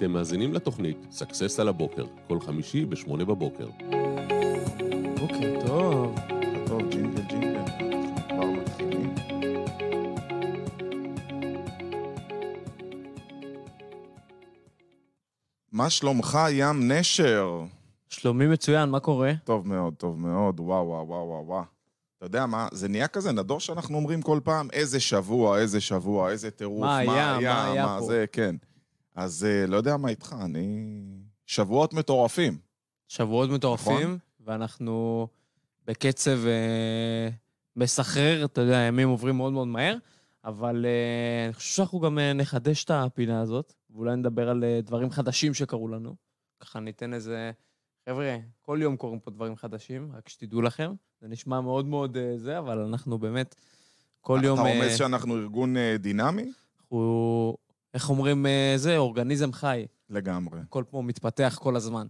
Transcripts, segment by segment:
אתם מאזינים לתוכנית סקסס על הבוקר, כל חמישי ב-8 בבוקר. בוקר טוב. טוב, ג'ינגל, ג'ינגל. כבר מתחילים. מה שלומך, ים נשר? שלומי מצוין, מה קורה? טוב מאוד, טוב מאוד. וואו, וואו, וואו, וואו. אתה יודע מה, זה נהיה כזה נדור שאנחנו אומרים כל פעם, איזה שבוע, איזה שבוע, איזה טירוף, מה היה, מה היה פה. זה, כן. אז לא יודע מה איתך, אני... שבועות מטורפים. שבועות מטורפים, נכון? ואנחנו בקצב מסחרר, אתה יודע, הימים עוברים מאוד מאוד מהר, אבל אני חושב שאנחנו גם נחדש את הפינה הזאת, ואולי נדבר על דברים חדשים שקרו לנו. ככה ניתן איזה... חבר'ה, כל יום קוראים פה דברים חדשים, רק שתדעו לכם. זה נשמע מאוד מאוד זה, אבל אנחנו באמת כל יום... אתה עומס שאנחנו ארגון דינמי? אנחנו, איך אומרים זה, אורגניזם חי. לגמרי. הכל פה מתפתח כל הזמן.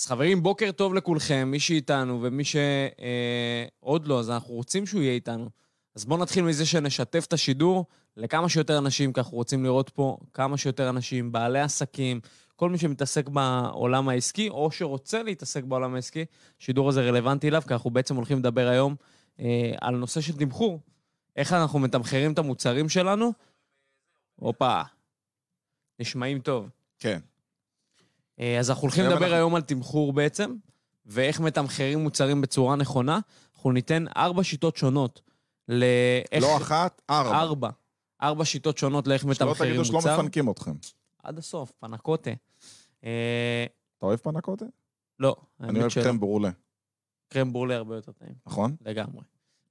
אז חברים, בוקר טוב לכולכם, מי שאיתנו ומי שעוד לא, אז אנחנו רוצים שהוא יהיה איתנו. אז בואו נתחיל מזה שנשתף את השידור לכמה שיותר אנשים, כי אנחנו רוצים לראות פה כמה שיותר אנשים, בעלי עסקים, כל מי שמתעסק בעולם העסקי, או שרוצה להתעסק בעולם העסקי, שידור הזה רלוונטי אליו, כי אנחנו בעצם הולכים לדבר היום על נושא של תמחור, איך אנחנו מתמחרים את המוצרים שלנו, אופה, נשמעים טוב. כן. אז אנחנו הולכים לדבר היום על תמחור בעצם, ואיך מתמחרים מוצרים בצורה נכונה, אנחנו ניתן 4 שיטות שונות, לא 1, 4. 4 שיטות שונות לאיך מתמחרים מוצר. שלא תגידו שלא מפנקים אתכם. עד הסוף, פנקוטה. אתה אוהב פנקוטה? לא. אני אוהב קרם ברולה. קרם ברולה הרבה יותר טעים. נכון? לגמרי.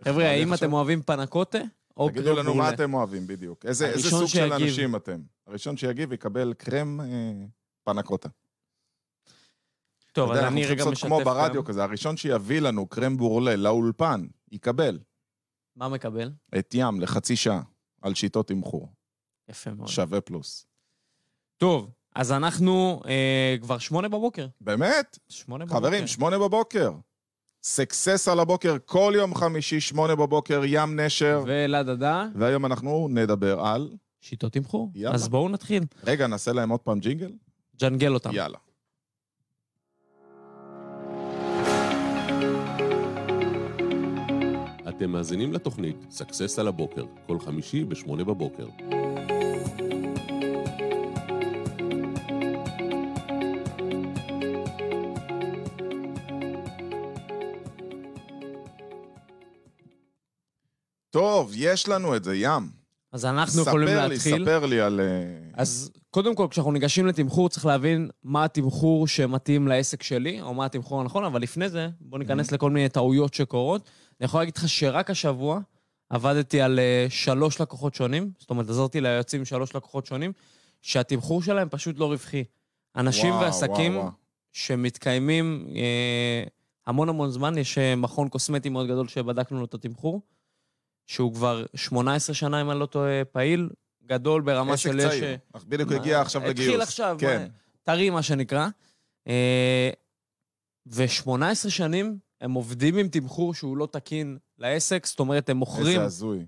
חבר'ה, האם אתם אוהבים פנקוטה או קרם ברולה? תגידו לנו מה אתם אוהבים בדיוק. איזה סוג של אנשים אתם? הראשון שיגיב יקבל קרם פנקוטה. טוב, אני רגע משתף כמו ברדיו כזה, הראשון שיביא לנו קרם ברולה לאולפן, יקבל. מה מקבל? את ים לחצי שעה על שיטות תמחור. יפה מאוד. שווה פלוס. טוב, אז אנחנו כבר 8 בבוקר. באמת? 8 בבוקר. חברים, 8 בבוקר. סקסס על הבוקר, כל יום חמישי, 8 בבוקר, ים נשר. ולדדה. והיום אנחנו נדבר על... שיטות תמחור. יאללה. אז בואו נתחיל. רגע, נעשה להם עוד פעם ג'ינגל. ג'נגל אותם. יאללה. אתם מאזינים לתוכנית סקסס על הבוקר, כל חמישי ב-8 בבוקר. טוב, יש לנו את זה, ים. אז אנחנו יכולים להתחיל. ספר לי על... אז קודם כל, כשאנחנו ניגשים לתמחור, צריך להבין מה התמחור שמתאים לעסק שלי, או מה התמחור הנכון, אבל לפני זה, בואו ניכנס לכל מיני טעויות שקורות. אני יכול להגיד לך שרק השבוע עבדתי על 3 לקוחות שונים, זאת אומרת, עזרתי ליועצים 3 לקוחות שונים, שהתמחור שלהם פשוט לא רווחי. אנשים ועסקים שמתקיימים המון המון זמן, יש מכון קוסמטי מאוד גדול שבדקנו לו את התמחור, שהוא כבר 18 שנה, אם אני לא טועה, פעיל, גדול ברמה של... עסק צעיר, אך בדיוק הגיע עכשיו לגיוס. התחיל עכשיו, תרי מה שנקרא. ו-18 שנים הם עובדים עם תמחור שהוא לא תקין לעסק, זאת אומרת, הם מוכרים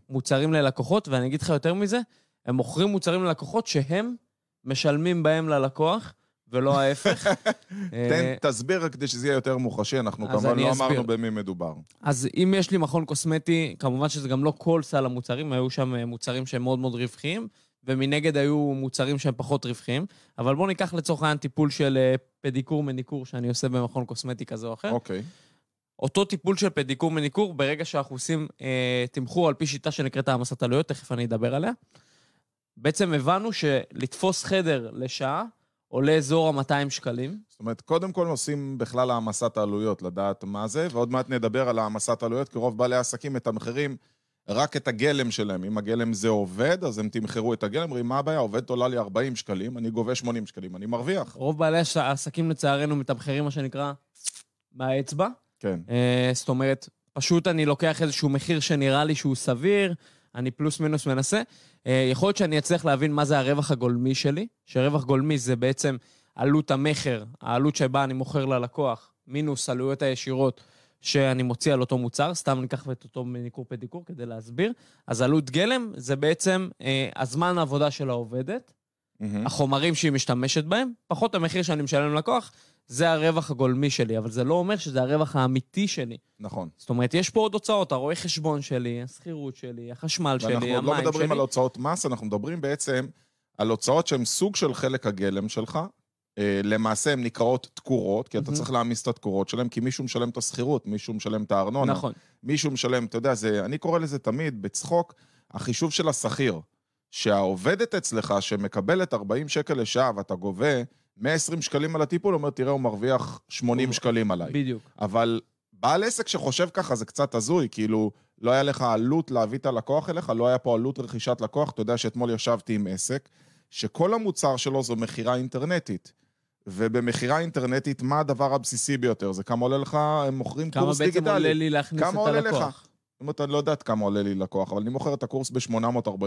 מוצרים ללקוחות, ואני אגיד לך יותר מזה, הם מוכרים מוצרים ללקוחות שהם משלמים בהם ללקוח, ולא ההפך. תסביר כדי שזה יהיה יותר מוחשי, אנחנו כמובן לא אמרנו במי מדובר. אז אם יש לי מכון קוסמטי, כמובן שזה גם לא כל סל המוצרים, היו שם מוצרים שהם מאוד מאוד רווחיים, ומנגד היו מוצרים שהם פחות רווחיים, אבל בואו ניקח לצורך העניין טיפול של פדיקור מניקור, שאני עושה במכון קוסמטי כזה או אחר. אוקיי. אותו טיפול של פדיקור מניקור, ברגע שאנחנו עושים תמחור על פי שיטה שנקראת העמסת עלויות, תכף אני אדבר עליה. בעצם הבנו שלתפוס חדר לשעה, עולה אזור ה-200 שקלים. זאת אומרת, קודם כל עושים בכלל העמסת העלויות, לדעת מה זה, ועוד מעט נדבר על העמסת העלויות, כי רוב בעלי העסקים מתמחרים רק את הגלם שלהם. אם הגלם זה עובד, אז הם תמחרו את הגלם, אומרים, מה הבעיה? עובד עולה לי 40 שקלים, אני גובה 80 שקלים, אני מרוויח. רוב בעלי העסקים לצערנו מתמחרים, מה שנקרא, מהאצבע. כן. זאת אומרת, פשוט אני לוקח איזשהו מחיר שנראה לי שהוא סביר, אני פלוס מינוס מנסה, יכול להיות שאני אצליח להבין מה זה הרווח הגולמי שלי, שרווח גולמי זה בעצם עלות המחר, העלות שבה אני מוכר ללקוח, מינוס עלויות הישירות שאני מוציא על אותו מוצר, סתם ניקח את אותו מניקור פדיקור כדי להסביר, אז עלות גלם זה בעצם הזמן העבודה של העובדת, החומרים שהיא משתמשת בהם, פחות המחיר שאני משלם לקוח, זה הרווח הגולמי שלי, אבל זה לא אומר שזה הרווח האמיתי שלי. נכון. זאת אומרת, יש פה עוד הוצאות, הרואה חשבון שלי, הסחירות שלי, החשמל שלי, המים שלי. ואנחנו לא מדברים על הוצאות מס, אנחנו מדברים בעצם על הוצאות שהן סוג של חלק הגלם שלך, למעשה הן נקראות תקורות, כי אתה צריך להעמיס את התקורות שלהם, כי מישהו משלם את הסחירות, מישהו משלם את הארנונה. נכון. מישהו משלם, אתה יודע, זה, אני קורא לזה תמיד בצחוק, החישוב של השכיר, שהעובדת אצלך, שמקבלת 40 שקל לשעה, ואתה גובה 120 שקלים על הטיפול, אומר, תראה, הוא מרוויח 80 שקלים עליי. בדיוק. אבל בעל עסק שחושב ככה, זה קצת הזוי, כאילו, לא היה לך עלות להביא את הלקוח אליך, לא היה פה עלות רכישת לקוח, אתה יודע שאתמול ישבתי עם עסק, שכל המוצר שלו זו מחירה אינטרנטית, ובמחירה אינטרנטית, מה הדבר הבסיסי ביותר? זה כמה עולה לך, הם מוכרים קורס דיגיטלי. כמה בעצם עולה לי להכניס את הלקוח? אם אתה לא יודעת כמה עולה לי לקוח, אבל אני מוכר את הקורס ב-840.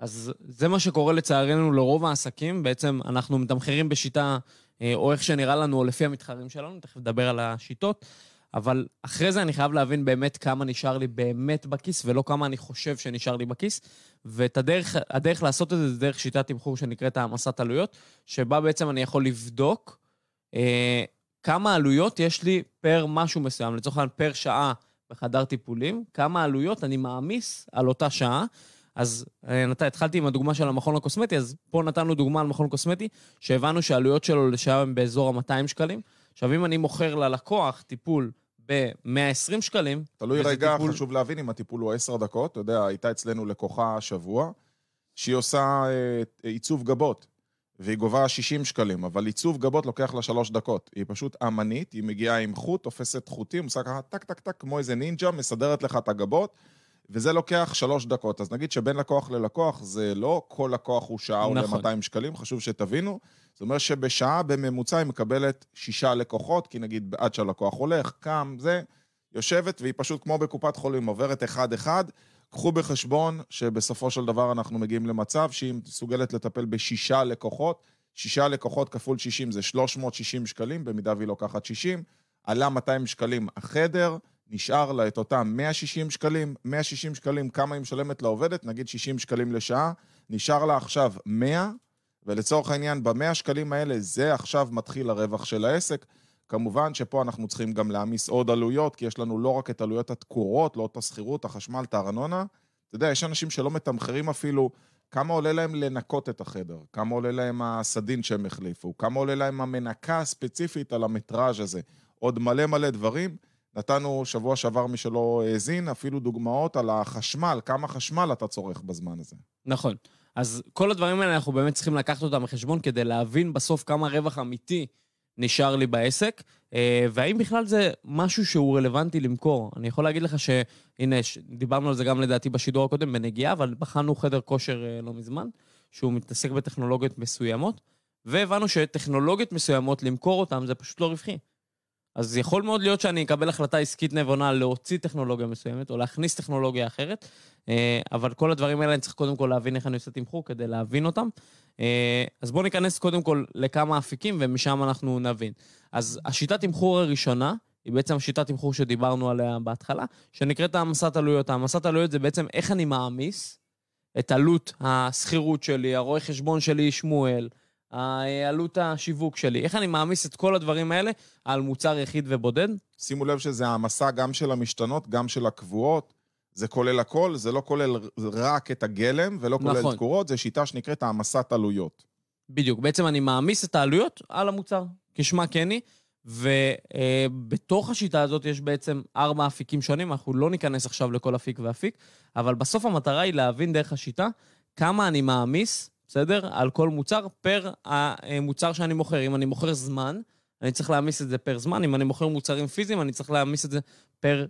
אז זה מה שקורה לצערנו לרוב העסקים, בעצם אנחנו מתמחרים בשיטה, או איך שנראה לנו, או לפי המתחרים שלנו, תכף נדבר על השיטות, אבל אחרי זה אני חייב להבין באמת כמה נשאר לי באמת בכיס, ולא כמה אני חושב שנשאר לי בכיס, והדרך לעשות את זה, זה דרך שיטת תמחור שנקראת העמסת עלויות, שבה בעצם אני יכול לבדוק כמה עלויות יש לי פר משהו מסוים, לצורך כלל פר שעה בחדר טיפולים, כמה עלויות אני מעמיס על אותה שעה, אז התחלתי עם הדוגמה של המכון הקוסמטי, אז פה נתנו דוגמה על מכון קוסמטי, שהבנו שהעלויות שלו לשעה הם באזור ה-200 שקלים, עכשיו אם אני מוכר ללקוח טיפול ב-120 שקלים... תלוי רגע, טיפול... חשוב להבין אם הטיפול הוא 10 דקות, אתה יודע, הייתה אצלנו לקוחה השבוע, שהיא עושה עיצוב גבות, והיא גובה 60 שקלים, אבל עיצוב גבות לוקח לה 3 דקות, היא פשוט אמנית, היא מגיעה עם חוט, תופסת חוטים, עושה ככה טק טק טק, כמו איזה נינג'ה, מסדרת לך את הגבות, וזה לוקח 3 דקות, אז נגיד שבין לקוח ללקוח, זה לא כל לקוח הוא שעה או נכון. 200 שקלים, חשוב שתבינו, זאת אומרת שבשעה בממוצע היא מקבלת 6 לקוחות, כי נגיד עד שהלקוח הולך, קם, זה, יושבת, והיא פשוט כמו בקופת חולים, עוברת 1-1, קחו בחשבון שבסופו של דבר אנחנו מגיעים למצב, שהיא מסוגלת לטפל ב6 לקוחות, 6 לקוחות כפול 60 זה 360 שקלים, במידה והיא לוקחת 60, עלה 200 שקלים החדר, נשאר לה את אותם 160 שקלים, 160 שקלים כמה היא משלמת לעובדת, נגיד 60 שקלים לשעה, נשאר לה עכשיו 100, ולצורך העניין ב-100 שקלים האלה, זה עכשיו מתחיל הרווח של העסק, כמובן שפה אנחנו צריכים גם להמיס עוד עלויות, כי יש לנו לא רק את עלויות התקורות, לא את הסחירות, החשמל, את הארנונה, אתה יודע, יש אנשים שלא מתמחרים אפילו, כמה עולה להם לנקות את החדר, כמה עולה להם הסדין שהם החליפו, כמה עולה להם המנקה הספציפית על המטראז' הזה, עוד מלא מלא דברים, נתנו שבוע שעבר מי שלא האזין, אפילו דוגמאות על החשמל, כמה חשמל אתה צורך בזמן הזה. נכון. אז כל הדברים האלה אנחנו באמת צריכים לקחת אותם בחשבון, כדי להבין בסוף כמה רווח אמיתי נשאר לי בעסק, והאם בכלל זה משהו שהוא רלוונטי למכור. אני יכול להגיד לך שהנה, דיברנו על זה גם לדעתי בשידור הקודם בנגיעה, אבל בחנו חדר כושר לא מזמן, שהוא מתעסק בטכנולוגיות מסוימות, והבנו שטכנולוגיות מסוימות למכור אותם זה פשוט לא רווחי. אז יכול מאוד להיות שאני אקבל החלטה עסקית נבונה להוציא טכנולוגיה מסוימת, או להכניס טכנולוגיה אחרת, אבל כל הדברים האלה אני צריך קודם כל להבין איך אני עושה תמחור, כדי להבין אותם. אז בואו ניכנס קודם כל לכמה אפיקים, ומשם אנחנו נבין. אז השיטת תמחור הראשונה, היא בעצם שיטת תמחור שדיברנו עליה בהתחלה, שנקראת העמסת עלויות. העמסת עלויות זה בעצם איך אני מעמיס את עלות הסחירות שלי, הרואה חשבון שלי, שמואל, העלות השיווק שלי, איך אני מעמיס את כל הדברים האלה על מוצר יחיד ובודד? שימו לב שזה העמסה גם של המשתנות, גם של הקבועות, זה כולל הכל, זה לא כולל רק את הגלם, ולא כולל נכון. תקורות, זה שיטה שנקראת העמסת עלויות. בדיוק, בעצם אני מעמיס את העלויות על המוצר, כשמה קני, ובתוך השיטה הזאת יש בעצם 4 אפיקים שונים, אנחנו לא ניכנס עכשיו לכל אפיק ואפיק, אבל בסוף המטרה היא להבין דרך השיטה, כמה אני מעמיס, בסדר? על כל מוצר, פר המוצר שאני מוכר. אם אני מוכר זמן, אני צריך להעמיס את זה פר זמן. אם אני מוכר מוצרים פיזיים, אני צריך להעמיס את זה פר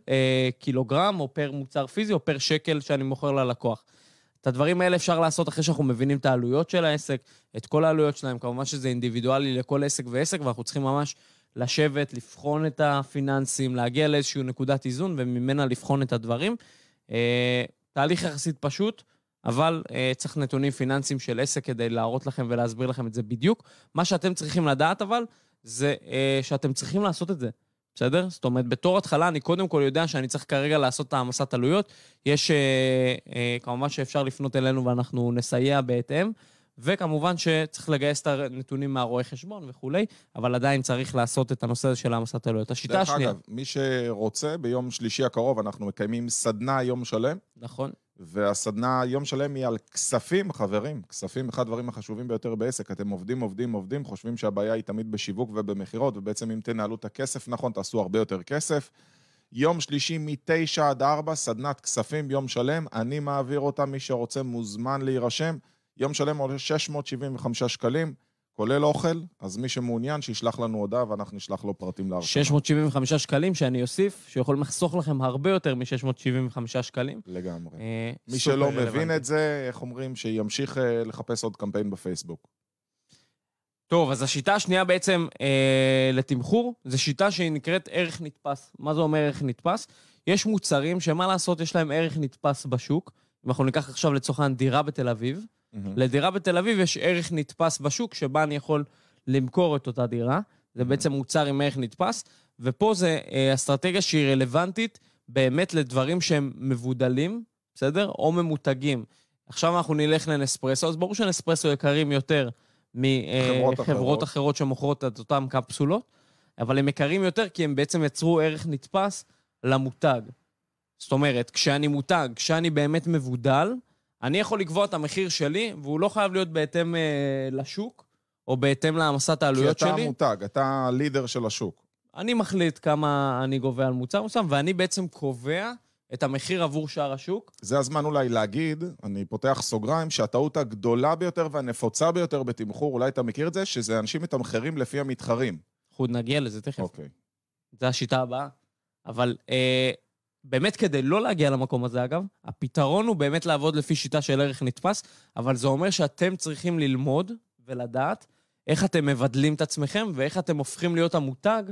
קילוגרם, או פר מוצר פיזי, או פר שקל שאני מוכר ללקוח. את הדברים האלה אפשר לעשות אחרי שאנחנו מבינים את העלויות של העסק, את כל העלויות שלהם, כמובן שזה אינדיבידואלי לכל עסק ועסק, ואנחנו צריכים ממש לשבת, לבחון את הפיננסים, להגיע לאיזשהו נקודת איזון, וממנה לבחון את הדברים. תהליך יחסית פשוט, אבל צריך נתונים פיננסיים של עסק כדי להראות לכם ולהסביר לכם את זה בדיוק. מה שאתם צריכים לדעת אבל, זה שאתם צריכים לעשות את זה, בסדר? זאת אומרת, בתור התחלה אני קודם כל יודע שאני צריך כרגע לעשות את העמסת עלויות, יש כמובן שאפשר לפנות אלינו ואנחנו נסייע בהתאם, וכמובן שצריך לגייס את הנתונים מהרואי חשבון וכולי, אבל עדיין צריך לעשות את הנושא הזה של המסת עלויות. השיטה השנייה. דרך אגב, מי שרוצה, ביום שלישי הקרוב אנחנו מקיימים סדנה יום שלם. נכון. והסדנה יום שלם היא על כספים, חברים. כספים, אחד הדברים החשובים ביותר בעסק. אתם עובדים, חושבים שהבעיה היא תמיד בשיווק ובמחירות, ובעצם אם תנהלו את הכסף, נכון, תעשו הרבה יותר כסף. יום שלישי מ-9 עד 4, סדנת כספים יום שלם. אני מעביר אותה, מי שרוצה מוזמן להירשם. יום שלם עולה 675 שקלים, כולל אוכל, אז מי שמעוניין שישלח לנו הודעה ואנחנו נשלח לו פרטים להרשמה. 675 שקלים שאני אוסיף, שיכול לחסוך לכם הרבה יותר מ-675 שקלים. לגמרי. מי שלא מבין את זה, איך אומרים, שימשיך לחפש עוד קמפיין בפייסבוק. טוב, אז השיטה השנייה בעצם לתמחור, זה שיטה שהיא נקראת ערך נתפס. מה זה אומר ערך נתפס? יש מוצרים שמה לעשות, יש להם ערך נתפס בשוק. אם אנחנו ניקח עכשיו לצורכן דירה בתל אביב, לדירה בתל אביב יש ערך נתפס בשוק, שבה אני יכול למכור את אותה דירה. זה בעצם מוצר עם ערך נתפס, ופה זה אסטרטגיה שהיא רלוונטית באמת לדברים שהם מבודלים, בסדר? או ממותגים. עכשיו אנחנו נלך לנספרסו, אז ברור שנספרסו יקרים יותר מחברות אחרות שמוכרות את אותם קפסולות, אבל הם יקרים יותר כי הם בעצם יצרו ערך נתפס למותג. זאת אומרת, כשאני מותג, כשאני באמת מבודל, אני יכול לקבוע את המחיר שלי, והוא לא חייב להיות בהתאם לשוק, או בהתאם להמסת העלויות שלי. כי אתה מותג, אתה לידר של השוק. אני מחליט כמה אני גובה על מוצר מסוים, ואני בעצם קובע את המחיר עבור שער השוק. זה הזמן אולי להגיד, אני פותח סוגריים, שהטעות הגדולה ביותר והנפוצה ביותר בתמחור, אולי אתה מכיר את זה, שזה אנשים מתמחרים לפי המתחרים. חוד נגיע לזה תכף. אוקיי. זה השיטה הבאה. אבל... באמת כדי לא להגיע למקום הזה, אגב, הפתרון הוא באמת לעבוד לפי שיטה של ערך נתפס, אבל זה אומר שאתם צריכים ללמוד ולדעת איך אתם מבדלים את עצמכם, ואיך אתם הופכים להיות המותג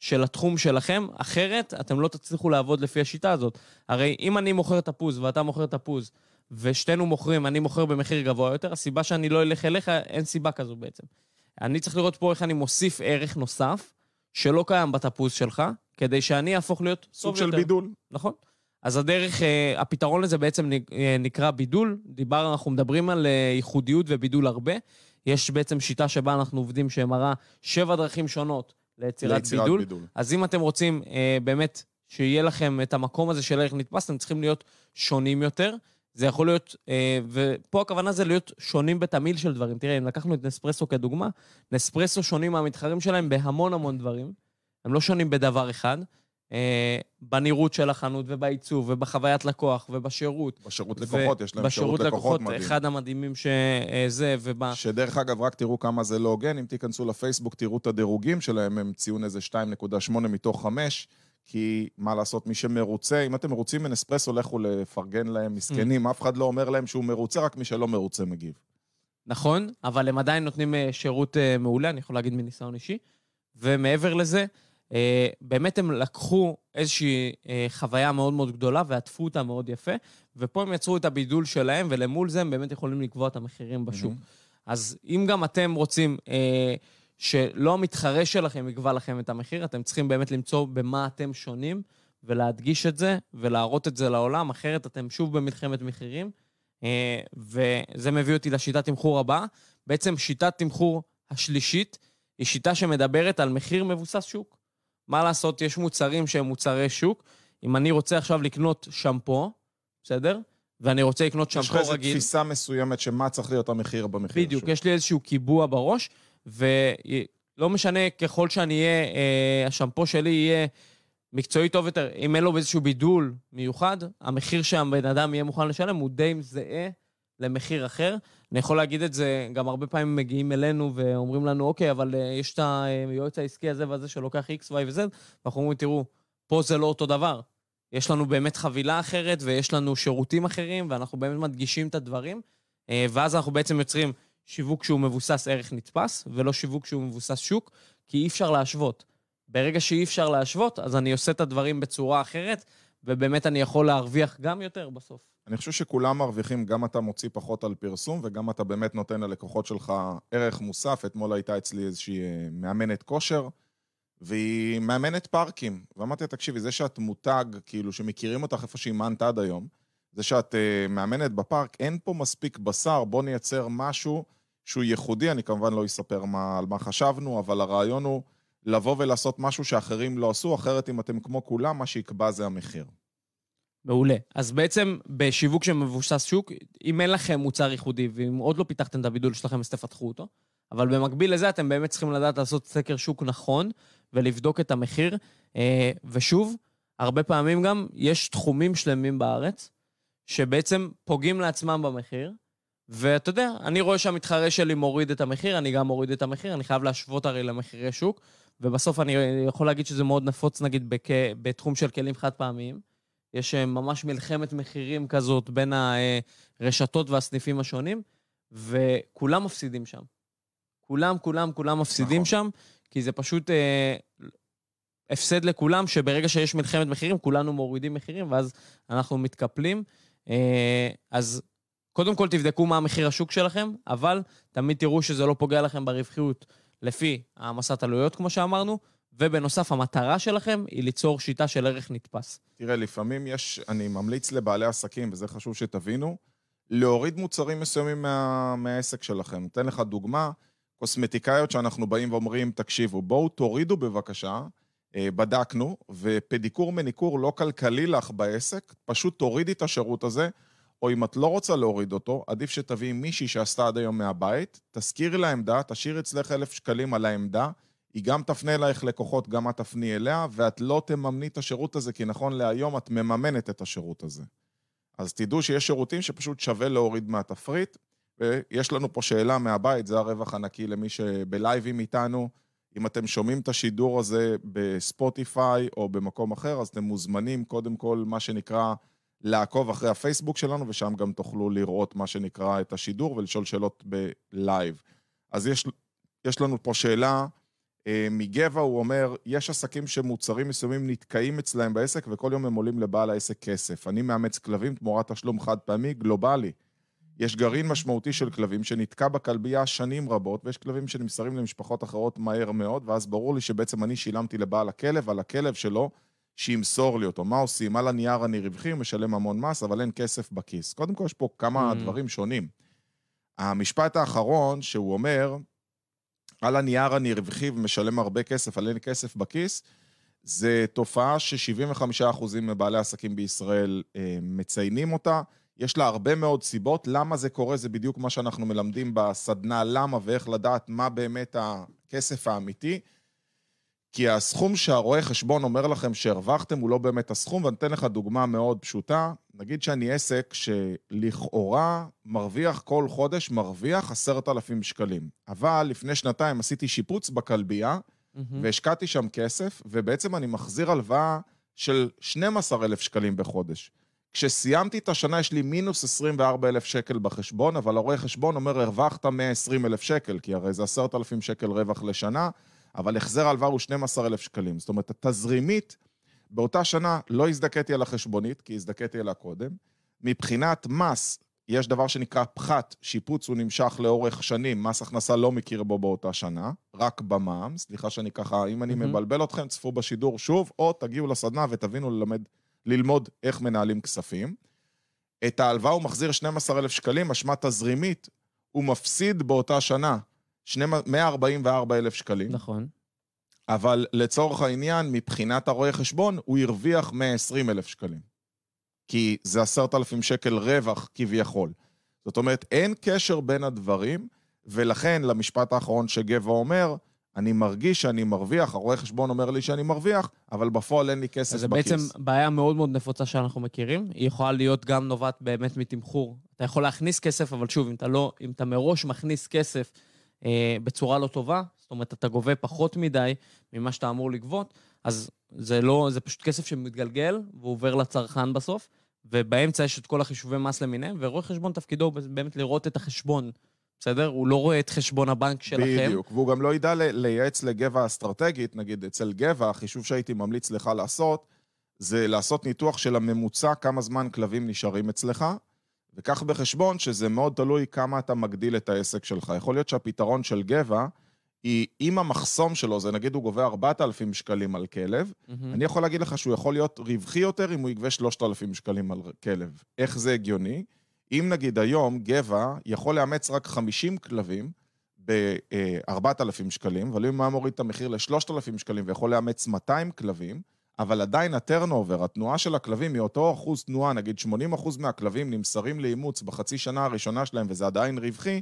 של התחום שלכם, אחרת אתם לא תצליחו לעבוד לפי השיטה הזאת. הרי אם אני מוכר תפוז ואתה מוכר תפוז, ושתינו מוכרים, אני מוכר במחיר גבוה יותר, הסיבה שאני לא אלך אליך, אין סיבה כזו בעצם. אני צריך לראות פה איך אני מוסיף ערך נוסף, שלא קיים בתפוז שלך, כדי שאני אהפוך להיות סוג של בידול. נכון. אז הדרך, הפתרון לזה בעצם נקרא בידול. אנחנו מדברים על ייחודיות ובידול הרבה. יש בעצם שיטה שבה אנחנו עובדים שמראה 7 דרכים שונות ליצירת בידול. אז אם אתם רוצים באמת שיהיה לכם את המקום הזה של ערך נתפס, אתם צריכים להיות שונים יותר. זה יכול להיות, ופה הכוונה זה להיות שונים בתמיל של דברים. תראה, אם לקחנו את נספרסו כדוגמה, נספרסו שונים מהמתחרים שלהם בהמון המון דברים. הם לא שונים בדבר אחד, בנירות של החנות ובעיצוב ובחוויית לקוח ובשירות. בשירות לקוחות, יש להם שירות לקוחות מדהים. אחד המדהימים שזה ובא... שדרך אגב, רק תראו כמה זה לא הוגן, אם תיכנסו לפייסבוק, תראו את הדירוגים שלהם, הם ציון איזה 2.8 מתוך 5, כי מה לעשות, מי שמרוצה, אם אתם מרוצים מנספרסו, לכו לפרגן להם מסכנים, אף אחד לא אומר להם שהוא מרוצה, רק מי שלא מרוצה מגיב. נכון, אבל הם עדיין נותנים שירות מעולה, אני יכול להגיד מניסיון אישי, ומעבר לזה, באמת הם לקחו איזושהי חוויה מאוד מאוד גדולה, ועטפו אותה מאוד יפה, ופה הם יצרו את הבידול שלהם, ולמול זה הם באמת יכולים לקבוע את המחירים בשוק. אז אם גם אתם רוצים... שלא המתחרה שלכם יקבע לכם את המחיר, אתם צריכים באמת למצוא במה אתם שונים, ולהדגיש את זה, ולהראות את זה לעולם, אחרת אתם שוב במלחמת מחירים, וזה מביא אותי לשיטת תמחור הבאה. בעצם שיטת תמחור השלישית, היא שיטה שמדברת על מחיר מבוסס שוק. מה לעשות? יש מוצרים שהם מוצרי שוק. אם אני רוצה עכשיו לקנות שמפו, בסדר? ואני רוצה לקנות שמפו רגיל. יש לך איזו תפיסה מסוימת שמה צריך להיות המחיר במחיר. בדיוק, יש לי איזשהו קיבוע בראש, ולא משנה ככל שאני אהיה, השמפו שלי יהיה מקצועי טוב יותר, אם אין לו באיזשהו בידול מיוחד, המחיר שהבן אדם יהיה מוכן לשלם הוא די מזהה למחיר אחר. אני יכול להגיד את זה, גם הרבה פעמים מגיעים אלינו ואומרים לנו, אוקיי, אבל יש את היועץ העסקי הזה וזה שלוקח X, Y וZ, ואנחנו אומרים, תראו, פה זה לא אותו דבר. יש לנו באמת חבילה אחרת, ויש לנו שירותים אחרים, ואנחנו באמת מדגישים את הדברים, ואז אנחנו בעצם יוצרים... שיווק שהוא מבוסס ערך נתפס, ולא שיווק שהוא מבוסס שוק, כי אי אפשר להשוות. ברגע שאי אפשר להשוות, אז אני עושה את הדברים בצורה אחרת, ובאמת אני יכול להרוויח גם יותר בסוף. אני חושב שכולם מרוויחים, גם אתה מוציא פחות על פרסום, וגם אתה באמת נותן ללקוחות שלך ערך מוסף. אתמול הייתה אצלי איזושהי מאמנת כושר, והיא מאמנת פארקים. ואמרתי, תקשיבי, זה שאת מותג, כאילו שמכירים אותך איפה שאימנת עד היום, זה שאת מאמנת בפארק, אין פה מספיק בשר, בוא נייצר משהו שהוא ייחודי, אני כמובן לא אספר על מה חשבנו, אבל הרעיון הוא לבוא ולעשות משהו שאחרים לא עשו, אחרת אם אתם כמו כולם, מה שיקבע זה המחיר. מעולה. אז בעצם בשיווק שמבוסס שוק, אם אין לכם מוצר ייחודי, ואם עוד לא פיתחתם את הבידול שלכם, אז תפתחו אותו. אבל במקביל לזה, אתם באמת צריכים לדעת לעשות סקר שוק נכון, ולבדוק את המחיר. ושוב, הרבה פעמים גם יש תחומים שלמים בארץ, שבעצם פוגעים לעצמם במחיר, ואתה יודע, אני רואה שהמתחרה שלי מוריד את המחיר, אני גם מוריד את המחיר, אני חייב להשוות הרי למחירי שוק, ובסוף אני יכול להגיד שזה מאוד נפוץ, נגיד, בתחום של כלים חד פעמיים. יש ממש מלחמת מחירים כזאת בין הרשתות והסניפים השונים, וכולם מפסידים שם. כולם מפסידים שם, כי זה פשוט הפסד לכולם, שברגע שיש מלחמת מחירים, כולנו מורידים מחירים, ואז אנחנו מתקפלים. אז קודם כל תבדקו מה המחיר השוק שלכם, אבל תמיד תראו שזה לא פוגע לכם ברווחיות, לפי המסת עלויות, כמו שאמרנו, ובנוסף, המטרה שלכם היא ליצור שיטה של ערך נתפס. תראה, לפעמים יש, אני ממליץ לבעלי עסקים, וזה חשוב שתבינו, להוריד מוצרים מסוימים מהעסק שלכם. אתן לך דוגמה, קוסמטיקאיות שאנחנו באים ואומרים, תקשיבו, בואו תורידו בבקשה, בדקנו, ופדיקור מניקור לא כלכלי לך בעסק, פשוט תורידי את השירות הזה, או אם את לא רוצה להוריד אותו, עדיף שתביאי מישהי שעשתה עד היום מהבית, תזכירי לעמדה, תשאיר אצלך 1,000 שקלים על העמדה, היא גם תפנה אלייך לקוחות, גם את תפני אליה, ואת לא תממני את השירות הזה, כי נכון להיום את מממנת את השירות הזה. אז תדעו שיש שירותים שפשוט שווה להוריד מהתפריט, ויש לנו פה שאלה מהבית, זה הרווח הנקי למי שבלייבים איתנו, אם אתם שומעים את השידור הזה בספוטיפיי או במקום אחר, אז אתם מוזמנים קודם כל מה שנקרא לעקוב אחרי הפייסבוק שלנו, ושם גם תוכלו לראות מה שנקרא את השידור ולשאול שאלות בלייב. אז יש לנו פה שאלה, מגבע הוא אומר, יש עסקים שמוצרים מסוימים נתקעים אצלהם בעסק, וכל יום הם עולים לבעל העסק כסף. אני מאמץ כלבים תמורת תשלום חד פעמי גלובלי. יש גרעין משמעותי של כלבים שנתקע בכלבייה שנים רבות, ויש כלבים שנמסרים למשפחות אחרות מהר מאוד, ואז ברור לי שבעצם אני שילמתי לבעל הכלב על הכלב שלו, שימסור לי אותו. מה עושים? על הנייר אני רווחי, משלם המון מס, אבל אין כסף בכיס. קודם כל יש פה כמה דברים שונים. המשפט האחרון שהוא אומר, על הנייר אני רווחי ומשלם הרבה כסף, על אין כסף בכיס, זה תופעה ש-75% מבעלי העסקים בישראל מציינים אותה, יש לה הרבה מאוד סיבות, למה זה קורה, זה בדיוק מה שאנחנו מלמדים בסדנה, למה ואיך לדעת מה באמת הכסף האמיתי, כי הסכום שהרואה חשבון אומר לכם שהרווחתם, הוא לא באמת הסכום, ואני אתן לך דוגמה מאוד פשוטה, נגיד שאני עסק שלכאורה מרוויח כל חודש, מרוויח 10,000 שקלים, אבל לפני שנתיים עשיתי שיפוץ בכלבייה, והשקעתי שם כסף, ובעצם אני מחזיר הלוואה של 12,000 שקלים בחודש. כשסיימתי את השנה יש לי מינוס 24,000 שקל בחשבון, אבל הרואה חשבון אומר, הרווחת 120,000 שקל, כי הרי זה 10,000 שקל רווח לשנה, אבל החזר הלוואה הוא 12,000 שקלים. זאת אומרת, התזרימית, באותה שנה לא הזדקתי על החשבונית, כי הזדקתי עליה קודם. מבחינת מס, יש דבר שנקרא פחת, שיפוץ הוא נמשך לאורך שנים, מס הכנסה לא מכיר בו באותה שנה, רק במע"מ, סליחה שאני ככה, אם אני מבלבל אתכם, צפו בשידור שוב, או תגיעו לסדנה ותבינו ללמוד איך מנהלים כספים. את ההלוואה הוא מחזיר 12,000 שקלים, משמע תזרימית, הוא מפסיד באותה שנה, 144,000 שקלים. נכון. אבל לצורך העניין, מבחינת הרואה חשבון, הוא הרוויח 120,000 שקלים. כי זה 10,000 שקל רווח כביכול. זאת אומרת, אין קשר בין הדברים, ולכן למשפט האחרון שגבע אומר, אני מרגיש שאני מרוויח, הרואה חשבון אומר לי שאני מרוויח, אבל בפועל אין לי כסף בכיס. זה בעצם בעיה מאוד מאוד נפוצה שאנחנו מכירים, היא יכולה להיות גם נובעת באמת מתמחור. אתה יכול להכניס כסף, אבל שוב, אם אתה מראש מכניס כסף, בצורה לא טובה, זאת אומרת, אתה גובה פחות מדי ממה שאתה אמור לגבות, אז זה פשוט כסף שמתגלגל, ועובר לצרכן בסוף, ובאמצע יש את כל החישובי מס למיניהם, ורואה חשבון תפקידו באמת לראות את החשבון, בסדר? הוא לא רואה את חשבון הבנק שלכם. בדיוק, והוא גם לא ידע לייעץ לגבע אסטרטגית, נגיד אצל גבע, החישוב שהייתי ממליץ לך לעשות, זה לעשות ניתוח של הממוצע, כמה זמן כלבים נשארים אצלך, וכך בחשבון שזה מאוד תלוי כמה אתה מגדיל את העסק שלך. יכול להיות שהפתרון של גבע, היא עם המחסום שלו, זה נגיד הוא גובה 4,000 שקלים על כלב, אני יכול להגיד לך שהוא יכול להיות רווחי יותר אם הוא יגבה 3,000 שקלים על כלב. איך זה הגיוני? אם נגיד היום גבע יכול לאמץ רק 50 כלבים ב-4,000 שקלים, אבל אם הוא מוריד את המחיר ל-3,000 שקלים ויכול לאמץ 200 כלבים, אבל עדיין הטרנאובר, התנועה של הכלבים, מאותו אחוז תנועה, נגיד 80% מהכלבים נמסרים לאימוץ בחצי שנה הראשונה שלהם, וזה עדיין רווחי,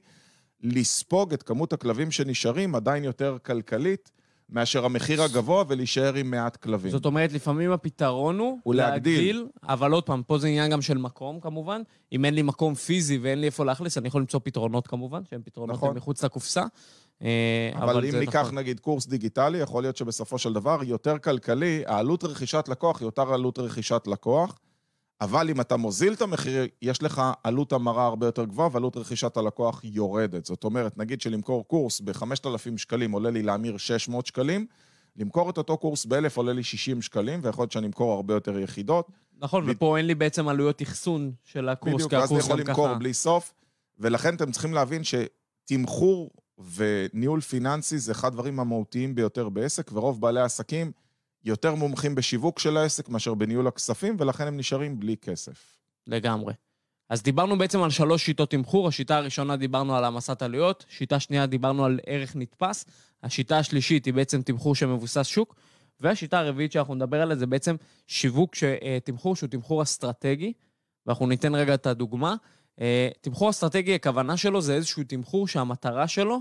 לספוג את כמות הכלבים שנשארים עדיין יותר כלכלית, מאשר המחיר הגבוה ולהישאר עם מעט כלבים. זאת אומרת, לפעמים הפתרון הוא להגדיל, אבל עוד פעם, פה זה עניין גם של מקום כמובן, אם אין לי מקום פיזי ואין לי איפה להכניס, אני יכול למצוא פתרונות כמובן, שהם פתרונות מחוץ לקופסה. אבל אם ניקח נגיד קורס דיגיטלי, יכול להיות שבסופו של דבר יותר כלכלי, העלות רכישת לקוח היא יותר עלות רכישת לקוח, אבל אם אתה מוזיל את המחיר, יש לך עלות המרה הרבה יותר גבוה, ועלות רכישת הלקוח יורדת. זאת אומרת, נגיד שלמכור קורס ב-5,000 שקלים, עולה לי להמיר 600 שקלים, למכור את אותו קורס ב-1,000 עולה לי 60 שקלים, ויכול להיות שאני אמכור הרבה יותר יחידות. נכון, ופה אין לי בעצם עלויות אחסון של הקורס. בדיוק, אז אני יכול למכור בלי סוף, ולכן אתם צריכים להבין שתמחור וניהול פיננסי זה אחד הדברים המהותיים ביותר בעסק, ורוב בעלי העסקים יותר מומחים בשיווק של העסק מאשר בניהול הכספים, ולכן הם נשארים בלי כסף. לגמרי. אז דיברנו בעצם על 3 שיטות תמחור, השיטה הראשונה דיברנו על המסת עלויות, שיטה שנייה דיברנו על ערך נתפס, השיטה השלישית היא בעצם תמחור שמבוסס שוק, והשיטה הרביעית שאנחנו נדבר עליה זה בעצם שיווק תמחור שהוא תמחור אסטרטגי, ואנחנו ניתן רגע את הדוגמה. תמחור אסטרטגי, הכוונה שלו זה איזשהו תמחור שהמטרה שלו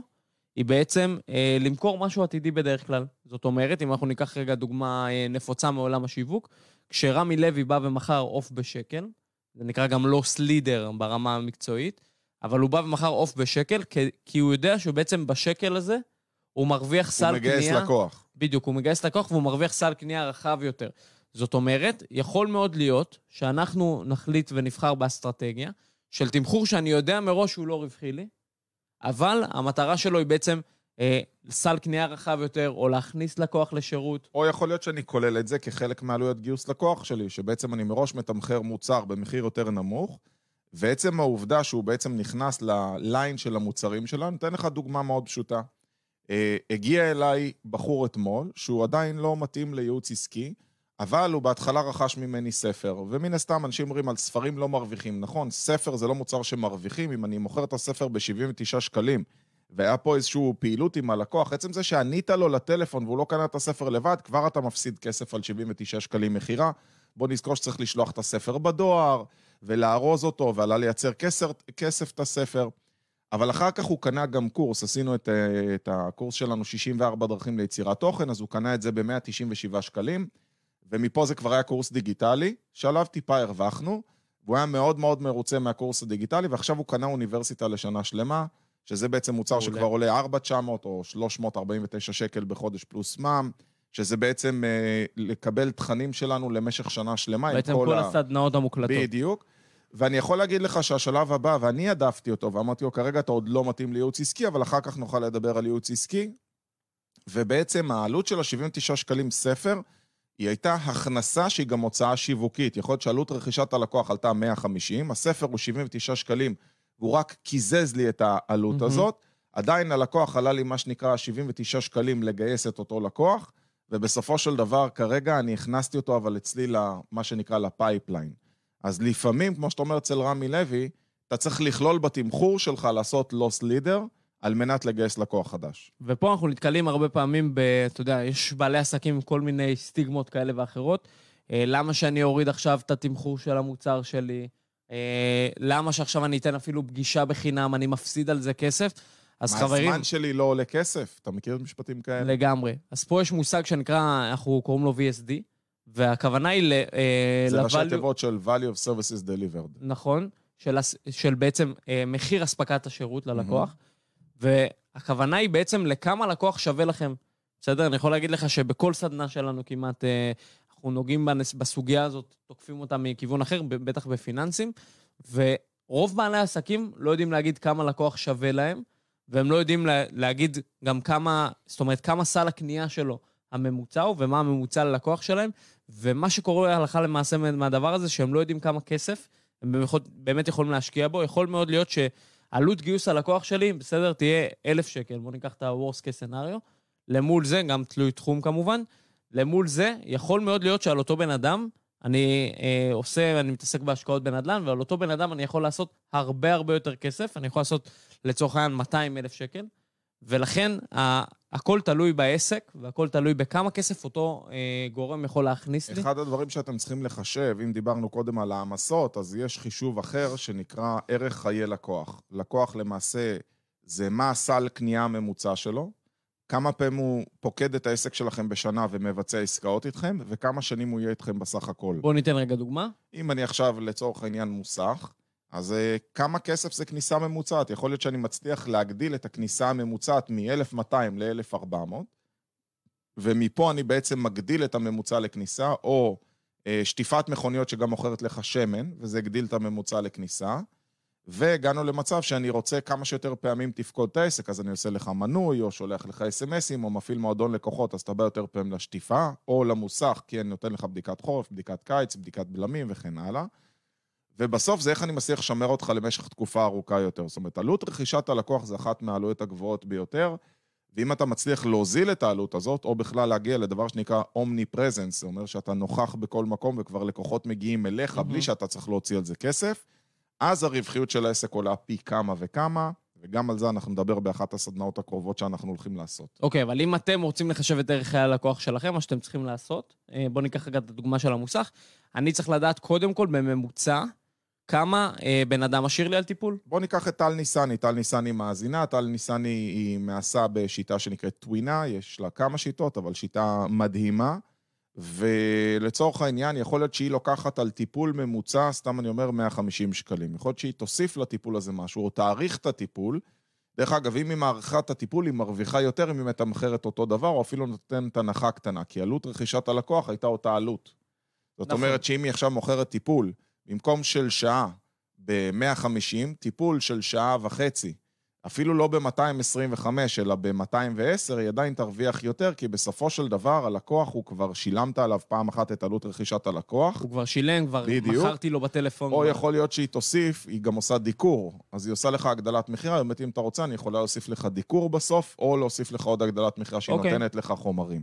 היא בעצם למכור משהו עתידי בדרך כלל. זאת אומרת, אם אנחנו ניקח רגע דוגמה נפוצה מעולם השיווק, כשרמי לוי בא ומכר עוף בשקל, זה נקרא גם לוס לידר ברמה המקצועית, אבל הוא בא ומכר עוף בשקל, כי הוא יודע שבעצם בשקל הזה, הוא מרוויח סל קנייה. הוא מגייס לקוח. בדיוק, הוא מגייס לקוח, והוא מרוויח סל קנייה רחב יותר. זאת אומרת, יכול מאוד להיות שאנחנו נחליט ונבחר באסטרטגיה, של תמחור שאני יודע מראש שהוא לא רווחי לי, אבל המטרה שלו היא בעצם סל קנייה רחב יותר, או להכניס לקוח לשירות. או יכול להיות שאני כולל את זה כחלק מעלויות גיוס לקוח שלי, שבעצם אני מראש מתמחר מוצר במחיר יותר נמוך, ועצם העובדה שהוא בעצם נכנס לליין של המוצרים שלנו, נותן לך דוגמה מאוד פשוטה. הגיע אליי בחור אתמול, שהוא עדיין לא מתאים לייעוץ עסקי, אבל הוא בהתחלה רכש ממני ספר, ומן הסתם אנשים אומרים על ספרים לא מרוויחים, נכון? ספר זה לא מוצר שמרוויחים, אם אני מוכר את הספר ב-79 שקלים, והיה פה איזשהו פעילות עם הלקוח, עצם זה שענית לו לטלפון והוא לא קנה את הספר לבד, כבר אתה מפסיד כסף על 79 שקלים מחירה, בוא נזכור שצריך לשלוח את הספר בדואר, ולארוז אותו, ועלה לייצר כסף את הספר, אבל אחר כך הוא קנה גם קורס, עשינו את הקורס שלנו 64 דרכים ליצירת תוכן, אז הוא קנה את זה ב-197 שקלים, ומפה זה כבר היה קורס דיגיטלי, שעליו טיפה הרווחנו, והוא היה מאוד מאוד מרוצה מהקורס הדיגיטלי, ועכשיו הוא קנה אוניברסיטה לשנה שלמה, שזה בעצם מוצר שכבר עולה 4,900 או 349 שקל בחודש פלוס מע"מ, שזה בעצם לקבל תכנים שלנו למשך שנה שלמה. בעצם כל הסדנאות המוקלטות. בדיוק. ואני יכול להגיד לך שהשלב הבא, ואני עדפתי אותו, ואמרתי לו, כרגע אתה עוד לא מתאים לייעוץ עסקי, אבל אחר כך נוכל לדבר על ייעוץ עסקי, ובעצם העלות של 79 שקלים ספר, היא הייתה הכנסה שהיא גם הוצאה שיווקית. יכול להיות שעלות רכישת הלקוח עלתה 150, הספר הוא 79 שקלים, והוא רק קיזז לי את העלות הזאת, עדיין הלקוח עלה לי מה שנקרא 79 שקלים לגייס את אותו לקוח, ובסופו של דבר כרגע אני הכנסתי אותו, אבל אצלי למה שנקרא לפייפליין. אז לפעמים, כמו שאתה אומר אצל רמי לוי, אתה צריך לכלול בתמחור שלך לעשות לוס לידר, על מנת לגייס לקוח חדש. ופה אנחנו נתקלים הרבה פעמים, אתה יודע, יש בעלי עסקים עם כל מיני סטיגמות כאלה ואחרות, למה שאני אוריד עכשיו את התמחור של המוצר שלי, למה שעכשיו אני אתן אפילו פגישה בחינם, אני מפסיד על זה כסף, אז חברים... מה הזמן שלי לא עולה כסף? אתה מכיר את משפטים כאלה? לגמרי. אז פה יש מושג שנקרא, אנחנו קוראים לו VSD, והכוונה היא זה ראשי תיבות של Value of Services Delivered. נכון, של בעצם מחיר הספקת השירות ללקוח, והכוונה היא בעצם לכמה לקוח שווה לכם. בסדר? אני יכול להגיד לך שבכל סדנה שלנו כמעט, אנחנו נוגעים בסוגיה הזאת, תוקפים אותה מכיוון אחר, בטח בפיננסים, ורוב בעלי העסקים לא יודעים להגיד כמה לקוח שווה להם, והם לא יודעים להגיד גם כמה, זאת אומרת, כמה סל הקנייה שלו הממוצע הוא, ומה הממוצע ללקוח שלהם, ומה שקורה הלכה למעשה מהדבר הזה, שהם לא יודעים כמה כסף, הם באמת יכולים להשקיע בו, יכול מאוד להיות ש... עלות גיוס הלקוח שלי, בסדר, תהיה 1,000 שקל, בוא ניקח את ה-Worst Case Scenario, למול זה, גם תלוי תחום כמובן, למול זה, יכול מאוד להיות שעל אותו בן אדם, אני עושה, אני מתעסק בהשקעות בנדל"ן, ועל אותו בן אדם אני יכול לעשות הרבה הרבה יותר כסף, אני יכול לעשות לצורך העניין 200,000 שקל, ולכן הכל תלוי בעסק, והכל תלוי בכמה כסף אותו גורם יכול להכניס לי. אחד הדברים שאתם צריכים לחשב, אם דיברנו קודם על העמסות, אז יש חישוב אחר שנקרא ערך חיי לקוח. לקוח למעשה זה מה סל קנייה הממוצע שלו, כמה פעמים הוא פוקד את העסק שלכם בשנה ומבצע עסקאות איתכם, וכמה שנים הוא יהיה איתכם בסך הכל. בואו ניתן רגע דוגמה. אם אני עכשיו לצורך העניין מוסך, אז כמה כסף זה כניסה ממוצעת? יכול להיות שאני מצליח להגדיל את הכניסה הממוצעת מ-1,200 ל-1,400, ומפה אני בעצם מגדיל את הממוצע לכניסה, או שטיפת מכוניות שגם מוכרת לך שמן, וזה הגדיל את הממוצע לכניסה, והגענו למצב שאני רוצה כמה שיותר פעמים תפקוד את העסק, אז אני עושה לך מנוי, או שולח לך SMS'ים, או מפעיל מועדון לקוחות, אז אתה בא יותר פעמים לשטיפה, או למוסך, כי אני נותן לך בדיקת חורף, בדיקת קיץ, בדיקת בלמים וכן הלאה. ובסוף זה איך אני מצליח לשמר אותך למשך תקופה ארוכה יותר. זאת אומרת, עלות רכישת הלקוח זה אחת מהעלויות הגבוהות ביותר, ואם אתה מצליח להוזיל את העלות הזאת, או בכלל להגיע לדבר שנקרא omnipresence, זה אומר שאתה נוכח בכל מקום, וכבר לקוחות מגיעים אליך, בלי שאתה צריך להוציא על זה כסף, אז הרווחיות של העסק עולה פי כמה וכמה, וגם על זה אנחנו נדבר באחת הסדנאות הקרובות שאנחנו הולכים לעשות. אוקיי, אבל אם אתם רוצים לחשב את ערך חיי הלקוח שלכם, מה שאתם צריכים לעשות, בואו ניקח רגע את הדוגמה של המוסך, אני צריך לדעת קודם כל בממוצע, כמה בן אדם משאיר לי על טיפול? בואו ניקח את טל ניסני, טל ניסני מאזינה, טל ניסני היא מעשה בשיטה שנקראת טווינה, יש לה כמה שיטות, אבל שיטה מדהימה, ולצורך העניין יכול להיות שהיא לוקחת על טיפול ממוצע, סתם אני אומר 150 שקלים, יכול להיות שהיא תוסיף לטיפול הזה משהו, או תאריך את הטיפול, דרך אגב, אם היא מעריכה את הטיפול, היא מרוויחה יותר, אם היא מתמחרת אותו דבר, או אפילו נותנת הנחה קטנה, כי עלות רכישת הלקוח הייתה אותה עלות. זאת אומרת שאם היא עכשיו מוכרת טיפול, במקום של שעה ב-150, טיפול של שעה וחצי, אפילו לא ב-225, אלא ב-210, היא עדיין תרוויח יותר, כי בסופו של דבר הלקוח, הוא כבר שילמת עליו פעם אחת את עלות רכישת הלקוח. הוא כבר שילם, כבר מכרתי לו בטלפון. או יכול להיות שהיא תוסיף, היא גם עושה דיקור, אז היא עושה לך הגדלת מחיר, באמת אם אתה רוצה, אני יכולה להוסיף לך דיקור בסוף, או להוסיף לך עוד הגדלת מחיר, שהיא נותנת לך חומרים.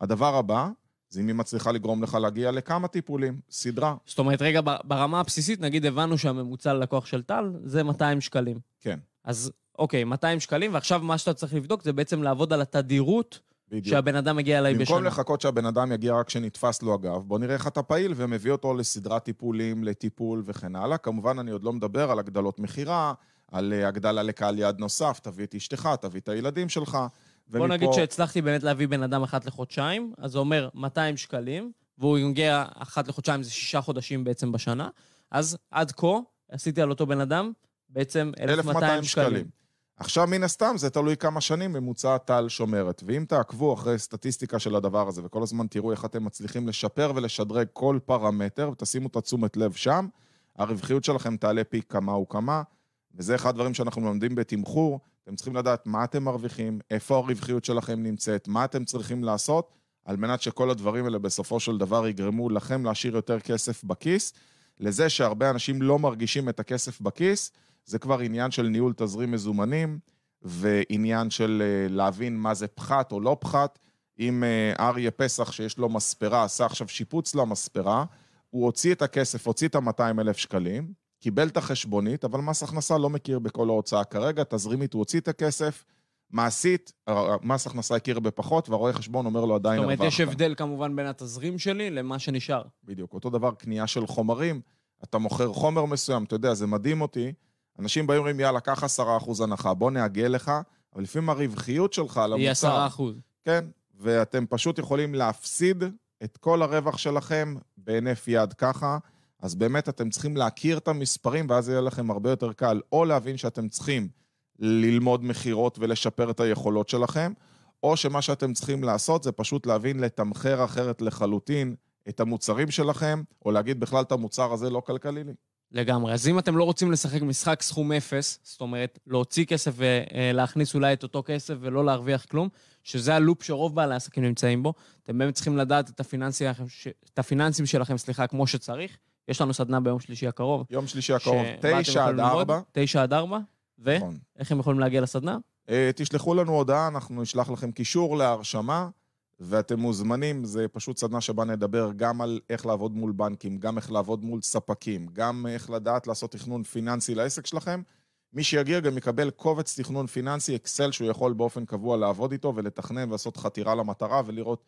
הדבר הבא, אז אם היא מצליחה לגרום לך להגיע לכמה טיפולים, סדרה. זאת אומרת, רגע, ברמה הבסיסית, נגיד הבנו שהממוצע ללקוח של טל, זה 200 שקלים. כן. אז אוקיי, 200 שקלים, ועכשיו מה שאתה צריך לבדוק, זה בעצם לעבוד על התדירות, בדיוק. שהבן אדם יגיע אליי בשנה. במקום לחכות שהבן אדם יגיע רק שנתפס לו אגב, בוא נראה איך אתה פעיל, ומביא אותו לסדרת טיפולים, לטיפול וכן הלאה. כמובן, אני עוד לא מדבר על הגדלות מחירה, על הגדלה לקהל יעד נוסף, תביא את אשתך, תביא את הילדים שלך. בוא נגיד שהצלחתי באמת להביא בן אדם אחת לחודשיים, אז זה אומר 200 שקלים, והוא יונגע אחת לחודשיים, זה 6 חודשים בעצם בשנה, אז עד כה עשיתי על אותו בן אדם בעצם 1,200 שקלים. עכשיו מן הסתם זה תלוי כמה שנים ממוצע טל שומרת, ואם תעקבו אחרי סטטיסטיקה של הדבר הזה, וכל הזמן תראו איך אתם מצליחים לשפר ולשדרג כל פרמטר, ותשימו את תשומת לב שם, הרווחיות שלכם תעלה פי כמה וכמה, וזה אחד הדברים שאנחנו מלמדים בתמחור, אתם צריכים לדעת מה אתם מרוויחים, איפה הרווחיות שלכם נמצאת, מה אתם צריכים לעשות, על מנת שכל הדברים האלה בסופו של דבר יגרמו לכם להשאיר יותר כסף בכיס, לזה שהרבה אנשים לא מרגישים את הכסף בכיס, זה כבר עניין של ניהול תזרים מזומנים, ועניין של להבין מה זה פחת או לא פחת, אם אריה פסח שיש לו מספרה, עשה עכשיו שיפוץ למספרה, הוא הוציא את הכסף, הוציא את ה-200,000 שקלים, קיבל את החשבונית, אבל מס הכנסה לא מכיר בכל ההוצאה כרגע, תזרימית הוא הוציא את הכסף, מעשית, מס הכנסה הכיר בפחות, והרואה חשבון אומר לו עדיין... זאת אומרת, יש הבדל כמובן בין התזרים שלי למה שנשאר. בדיוק, אותו דבר, קנייה של חומרים, אתה מוכר חומר מסוים, אתה יודע, זה מדהים אותי, אנשים באים אומרים, יאללה, קח 10% הנחה, בוא נעגל לך, אבל לפעמים הרווחיות שלך על המוצר... היא 10%. כן, ואתם פשוט יכולים להפסיד את כל הרווח שלכם בהינף יד ככה, אז באמת אתם צריכים להכיר את המספרים, ואז יהיה לכם הרבה יותר קל, או להבין שאתם צריכים ללמוד מחירות ולשפר את היכולות שלכם, או שמה שאתם צריכים לעשות זה פשוט להבין לתמחר אחרת לחלוטין את המוצרים שלכם, או להגיד בכלל את המוצר הזה לא כלכלי לי. לגמרי, אז אם אתם לא רוצים לשחק משחק סכום אפס, זאת אומרת להוציא כסף ולהכניס אולי את אותו כסף ולא להרוויח כלום, שזה הלופ שרוב בעלי העסקים נמצאים בו, אתם באמת צריכים לדעת את הפיננסים שלכם, סליחה, כמו שצריך. יש לנו סדנה ביום שלישי הקרוב. יום שלישי הקרוב, 9-4. 9-4, ואיך הם יכולים להגיע לסדנה? תשלחו לנו הודעה, אנחנו נשלח לכם קישור להרשמה, ואתם מוזמנים, זה פשוט סדנה שבה נדבר גם על איך לעבוד מול בנקים, גם איך לעבוד מול ספקים, גם איך לדעת לעשות תכנון פיננסי לעסק שלכם. מי שיגיע גם יקבל קובץ תכנון פיננסי, אקסל שהוא יכול באופן קבוע לעבוד איתו ולתכנן ולעשות חתירה למטרה ולראות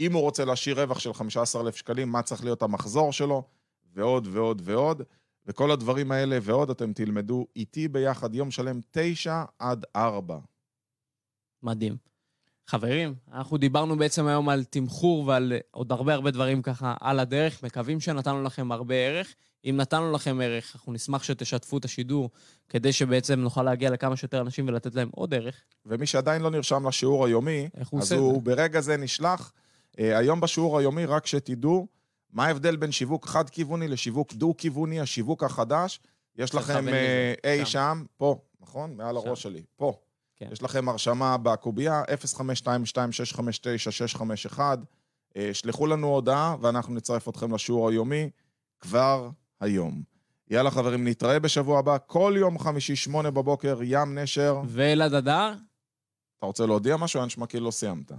אם הוא רוצה להשאיר רווח של 15,000 שקלים, מה צריך להיות המחזור שלו, ועוד ועוד ועוד. וכל הדברים האלה ועוד אתם תלמדו איתי ביחד יום שלם 9-4. מדהים. חברים, אנחנו דיברנו בעצם היום על תמחור ועל עוד הרבה דברים ככה על הדרך, מקווים שנתנו לכם הרבה ערך. אם נתנו לכם ערך, אנחנו נשמח שתשתפו את השידור, כדי שבעצם נוכל להגיע לכמה שיותר אנשים ולתת להם עוד ערך. ומי שעדיין לא נרשם לשיעור היומי, אז הוא ברגע זה נשלח. היום בשיעור היומי, רק שתדעו, מה ההבדל בין שיווק חד-כיווני לשיווק דו-כיווני, השיווק החדש? יש לכם אי שם, פה, נכון? מעל הראש שלי, פה. יש לכם הרשמה בקוביה, 0522-659-651. שלחו לנו הודעה, ואנחנו נצרף אתכם לשיעור היומי כבר היום. יאללה חברים, נתראה בשבוע הבא, כל יום חמישי, 8:00 בבוקר, ים נשר. ואלעד אדר. אתה רוצה להודיע משהו? אין שמע, כי לא סיימת.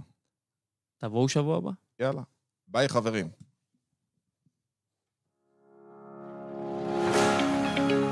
תבואו שבוע הבא. יאללה, ביי חברים.